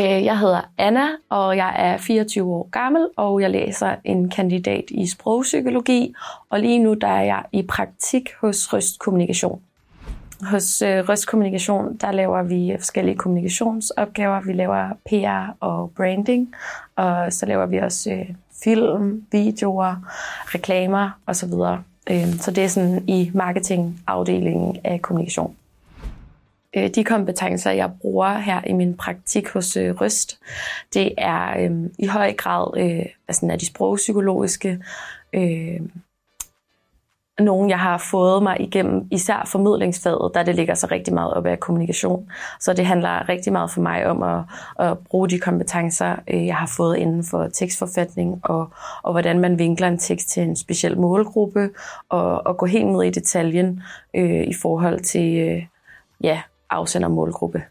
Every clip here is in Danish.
Jeg hedder Anna, og jeg er 24 år gammel, og jeg læser en kandidat i sprogpsykologi, og lige nu der er jeg i praktik hos Røst Kommunikation. Hos Røst Kommunikation, der laver vi forskellige kommunikationsopgaver. Vi laver PR og branding, og så laver vi også film, videoer, reklamer osv. Så det er sådan i marketingafdelingen af kommunikation. De kompetencer, jeg bruger her i min praktik hos Røst, det er i høj grad af de sprogpsykologiske. Nogle, jeg har fået mig igennem, især formidlingsfaget, der det ligger så rigtig meget op ad kommunikation. Så det handler rigtig meget for mig om at bruge de kompetencer, jeg har fået inden for tekstforfatning, og hvordan man vinkler en tekst til en speciel målgruppe, og gå helt ned i detaljen i forhold til afsender målgruppe.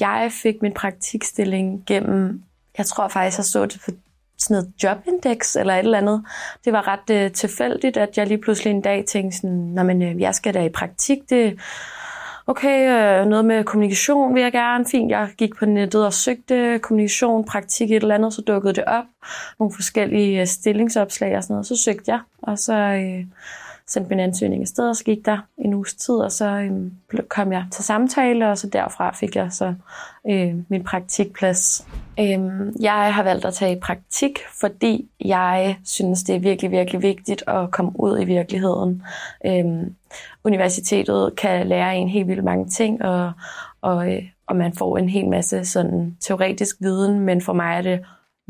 Jeg fik min praktikstilling gennem, jeg tror faktisk, jeg så det for sådan noget jobindeks eller et eller andet. Det var ret tilfældigt, at jeg lige pludselig en dag tænkte sådan, jeg skal da i praktik, det noget med kommunikation vil jeg gerne, fint. Jeg gik på nettet og søgte kommunikation, praktik, et eller andet, så dukkede det op. Nogle forskellige stillingsopslag og sådan noget, så søgte jeg, og så sendte min ansøgning afsted, og så gik der en uges tid, og så kom jeg til samtale, og så derfra fik jeg så min praktikplads. Jeg har valgt at tage i praktik, fordi jeg synes, det er virkelig, virkelig vigtigt at komme ud i virkeligheden. Universitetet kan lære en helt vildt mange ting, og man får en hel masse sådan teoretisk viden, men for mig er det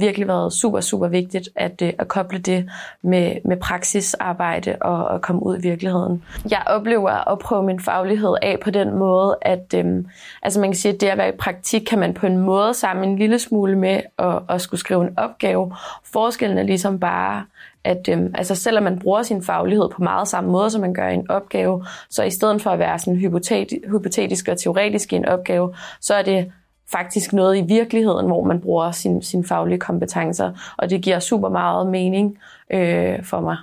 virkelig været super, super vigtigt at koble det med praksisarbejde og at komme ud i virkeligheden. Jeg oplever at prøve min faglighed af på den måde, at man kan sige, at det at være i praktik kan man på en måde sammen en lille smule med at skulle skrive en opgave. Forskellen er ligesom bare, at selvom man bruger sin faglighed på meget samme måde, som man gør i en opgave, så i stedet for at være sådan hypotetisk og teoretisk i en opgave, så er det faktisk noget i virkeligheden, hvor man bruger sine faglige kompetencer, og det giver super meget mening for mig.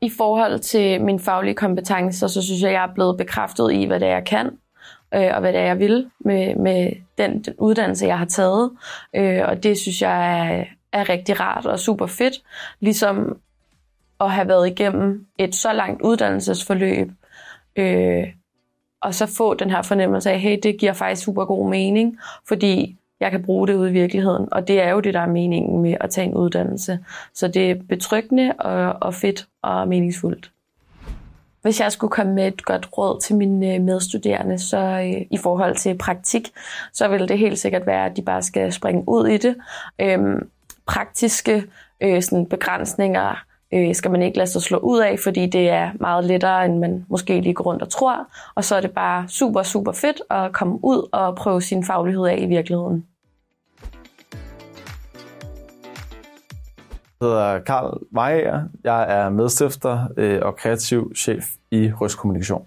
I forhold til mine faglige kompetencer, så synes jeg er blevet bekræftet i, hvad det er, jeg kan, og hvad det er, jeg vil med den uddannelse, jeg har taget, og det synes jeg er rigtig rart og super fedt, ligesom at have været igennem et så langt uddannelsesforløb, og så få den her fornemmelse af, hey, det giver faktisk super god mening, fordi jeg kan bruge det ude i virkeligheden, og det er jo det, der er meningen med at tage en uddannelse. Så det er betryggende og fedt og meningsfuldt. Hvis jeg skulle komme med et godt råd til mine medstuderende, så i forhold til praktik, så ville det helt sikkert være, at de bare skal springe ud i det. Praktiske begrænsninger skal man ikke lade sig slå ud af, fordi det er meget lettere, end man måske lige går rundt og tror. Og så er det bare super, super fedt at komme ud og prøve sin faglighed af i virkeligheden. Jeg hedder Karl Meyer. Jeg er medstifter og kreativ chef i Røst Kommunikation.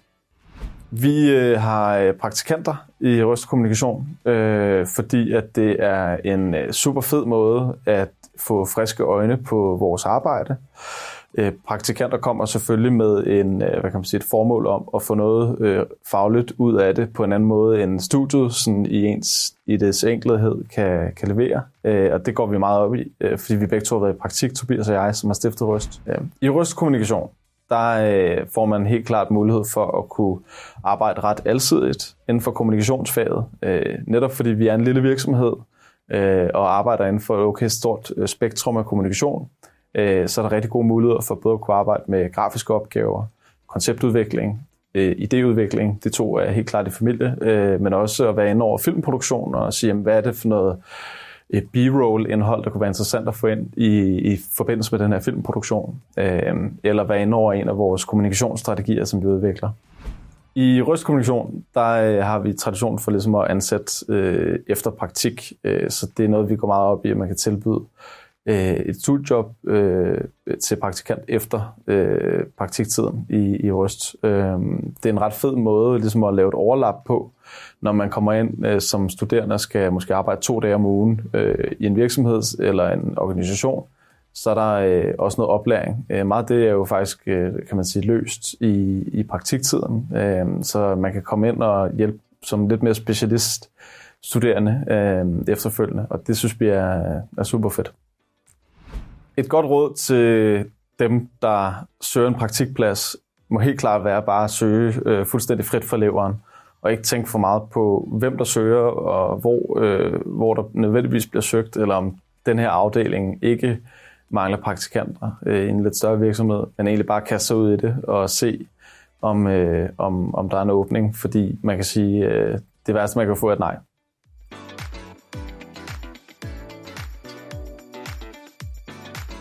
Vi har praktikanter i Røst Kommunikation, fordi at det er en super fed måde at få friske øjne på vores arbejde. Praktikanter kommer selvfølgelig med et formål om at få noget fagligt ud af det på en anden måde end studiet sådan i dets enkelhed kan levere. Og det går vi meget op i, fordi vi begge to har været i praktik, Tobias og jeg, som har stiftet Røst. I Røst Kommunikation, der får man helt klart mulighed for at kunne arbejde ret alsidigt inden for kommunikationsfaget. Netop fordi vi er en lille virksomhed, og arbejder inden for et stort spektrum af kommunikation, så er der rigtig gode muligheder for både at kunne arbejde med grafiske opgaver, konceptudvikling, idéudvikling, det to er helt klart i familie, men også at være inde over filmproduktion og sige, hvad er det for noget B-roll-indhold, der kunne være interessant at få ind i forbindelse med den her filmproduktion, eller være inde over en af vores kommunikationsstrategier, som vi udvikler. I Røst Kommunikation, der har vi tradition for ligesom at ansætte efter praktik, så det er noget, vi går meget op i, at man kan tilbyde et studiejob til praktikant efter praktiktiden i Røst. Det er en ret fed måde ligesom at lave et overlap på, når man kommer ind som studerende og skal måske arbejde 2 dage om ugen i en virksomhed eller en organisation. Så er der også noget oplæring. Meget af det er jo faktisk, løst i praktiktiden. Så man kan komme ind og hjælpe som lidt mere specialist studerende efterfølgende, og det synes vi er super fedt. Et godt råd til dem, der søger en praktikplads, må helt klart være bare at søge fuldstændig frit fra leveren, og ikke tænke for meget på, hvem der søger, og hvor der nødvendigvis bliver søgt, eller om den her afdeling ikke mangler praktikanter i en lidt større virksomhed, men egentlig bare kaste sig ud i det og se, om der er en åbning, fordi man kan sige, det værste man kan få er et nej.